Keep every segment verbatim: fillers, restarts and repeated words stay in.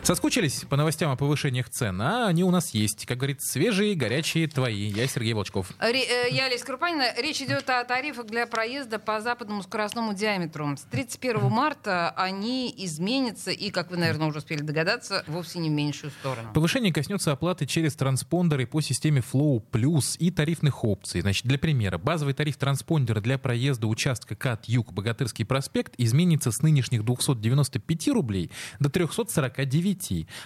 Соскучились по новостям о повышениях цен, а они у нас есть. Как говорится, свежие, горячие, твои. Я Сергей Волочков. Ре- э, я Олеся Крупанина. Речь идет о тарифах для проезда по западному скоростному диаметру. С тридцать первого марта они изменятся, и, как вы, наверное, уже успели догадаться, вовсе не в меньшую сторону. Повышение коснется оплаты через транспондеры по системе Flow Plus и тарифных опций. Значит, для примера, базовый тариф транспондера для проезда участка Кат-Юг-Богатырский проспект изменится с нынешних двухсот девяноста пяти рублей до трехсот сорока девяти.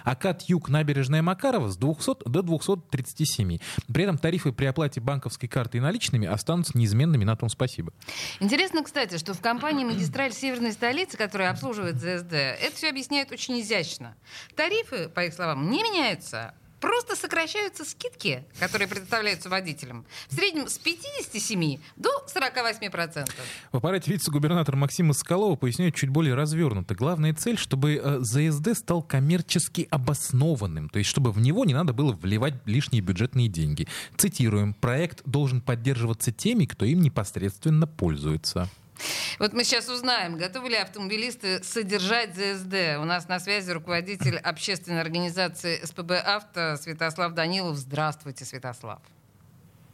А Кат-Юг набережная Макарова с двухсот до двухсот тридцати семи. При этом тарифы при оплате банковской карты и наличными останутся неизменными. На том спасибо. Интересно, кстати, что в компании «Магистраль северной столицы», которая обслуживает ЗСД, это все объясняет очень изящно. Тарифы, по их словам, не меняются. Просто сокращаются скидки, которые предоставляются водителям, в среднем с пятидесяти семи до сорока восьми процентов. В аппарате вице-губернатора Максима Соколова поясняют чуть более развернуто. Главная цель, чтобы ЗСД стал коммерчески обоснованным, то есть чтобы в него не надо было вливать лишние бюджетные деньги. Цитируем, проект должен поддерживаться теми, кто им непосредственно пользуется. Вот мы сейчас узнаем, готовы ли автомобилисты содержать ЗСД. У нас на связи руководитель общественной организации СПБ «Авто» Святослав Данилов. Здравствуйте, Святослав.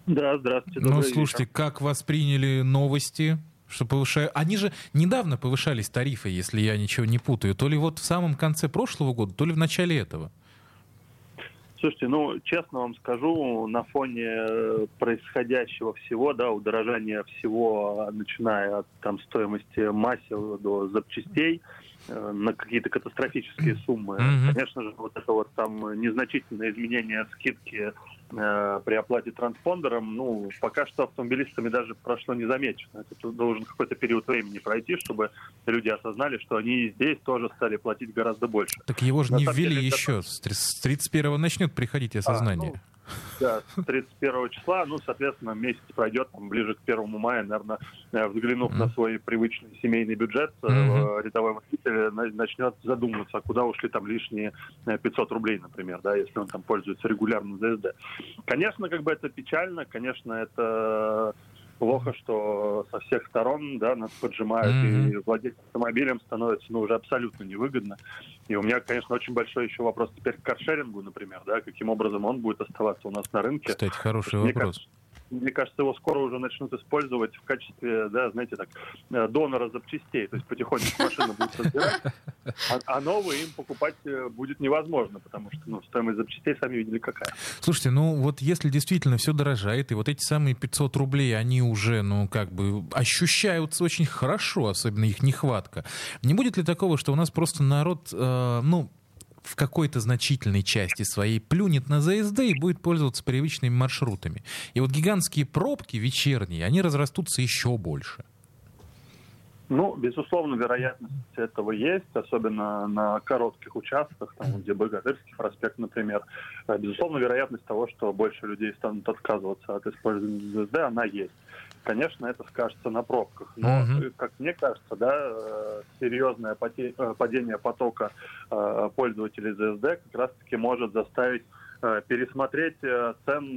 Да, здравствуйте. Ну, слушайте, вечер. Как восприняли новости, что повышают? Они же недавно повышались тарифы, если я ничего не путаю. То ли вот в самом конце прошлого года, то ли в начале этого. Слушайте, ну, честно вам скажу, на фоне происходящего всего, да, удорожания всего, начиная от там стоимости масел до запчастей, э, на какие-то катастрофические суммы. Mm-hmm. Конечно же, вот это вот там незначительное изменение скидки э, при оплате транспондером, ну, пока что автомобилистами даже прошло незамечено. Это должен какой-то период времени пройти, чтобы люди осознали, что они здесь тоже стали платить гораздо больше. Так его же не ввели деле, еще, с тридцать первого начнет приходить осознание. А, ну, да, с тридцать первого числа, ну, соответственно, месяц пройдет, там, ближе к первому мая, наверное, взглянув mm-hmm. на свой привычный семейный бюджет, mm-hmm. рядовой водитель начнет задумываться, а куда ушли там лишние пятьсот рублей, например, да, если он там пользуется регулярно ЗСД. Конечно, как бы это печально, конечно, это плохо, что со всех сторон, да, нас поджимают, mm-hmm. и владеть автомобилем становится, ну, уже абсолютно невыгодно. И у меня, конечно, очень большой еще вопрос теперь к каршерингу, например, да, каким образом он будет оставаться у нас на рынке. Кстати, хороший мне вопрос. Кажется, мне кажется, его скоро уже начнут использовать в качестве, да, знаете, так, донора запчастей. То есть потихонечку машина будет разбирать, а, а новые им покупать будет невозможно, потому что, ну, стоимость запчастей сами видели какая. Слушайте, ну вот если действительно все дорожает, и вот эти самые пятьсот рублей, они уже, ну, как бы ощущаются очень хорошо, особенно их нехватка. Не будет ли такого, что у нас просто народ, э, ну, в какой-то значительной части своей плюнет на ЗСД и будет пользоваться привычными маршрутами? И вот гигантские пробки вечерние, они разрастутся еще больше. Ну, безусловно, вероятность этого есть, особенно на коротких участках, там, где Богатырский проспект, например. Безусловно, вероятность того, что больше людей станут отказываться от использования ЗСД, она есть. Конечно, это скажется на пробках. Но, uh-huh. как мне кажется, да, серьезное падение потока пользователей ЗСД как раз-таки может заставить пересмотреть цен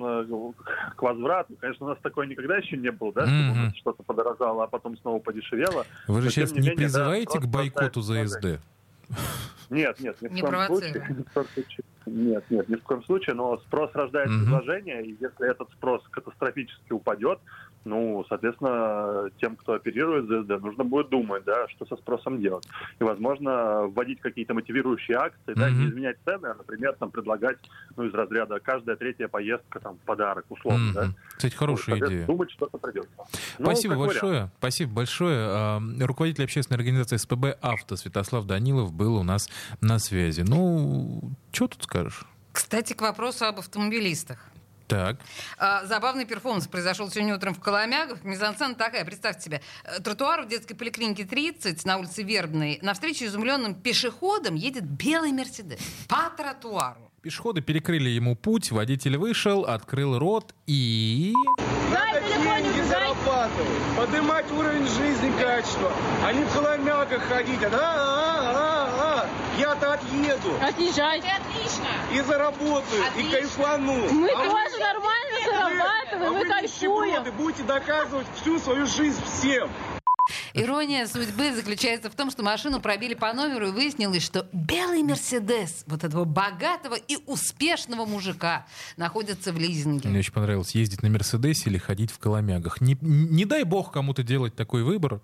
к возврату. Конечно, у нас такое никогда еще не было, да, чтобы mm-hmm. что-то подорожало, а потом снова подешевело. Вы же но, сейчас не, не менее, призываете да, к бойкоту ЗСД? Нет, нет, ни в не коем случае. Ни в коем случае. Нет, нет, ни в коем случае, но спрос рождает mm-hmm. предложение, и если этот спрос катастрофически упадет, ну, соответственно, тем, кто оперирует ЗСД, нужно будет думать, да, что со спросом делать. И, возможно, вводить какие-то мотивирующие акции, mm-hmm. да, не изменять цены, а, например, там, предлагать, ну, из разряда каждая третья поездка, там, подарок, условно, mm-hmm. да. Кстати, хорошая ну, идея. Думать что-то придется. Спасибо ну, большое. Вариант. Спасибо большое. Руководитель общественной организации СПБ «Авто» Святослав Данилов был у нас на связи. Ну, что тут скажешь? Кстати, к вопросу об автомобилистах. Так. Забавный перформанс произошел сегодня утром в Коломягах. Мизансцена такая, представьте себе. Тротуар в детской поликлинике тридцать на улице Вербной. Навстречу изумленным пешеходам едет белый «Мерседес» по тротуару. Пешеходы перекрыли ему путь, водитель вышел, открыл рот и... Надо деньги зарабатывать, поднимать уровень жизни, качество, а не в Коломягах ходить. А-а-а-а-а. Я-то отъеду. Отъезжайте. Отлично. И заработаю, отлично. И кайфану. Мы а тоже вы... нормально зарабатываем. вы кайфуем. Будете доказывать всю свою жизнь всем. Ирония судьбы заключается в том, что машину пробили по номеру, и выяснилось, что белый «Мерседес» вот этого богатого и успешного мужика находится в лизинге. Мне очень понравилось ездить на «Мерседесе» или ходить в Коломягах. Не, не дай бог кому-то делать такой выбор.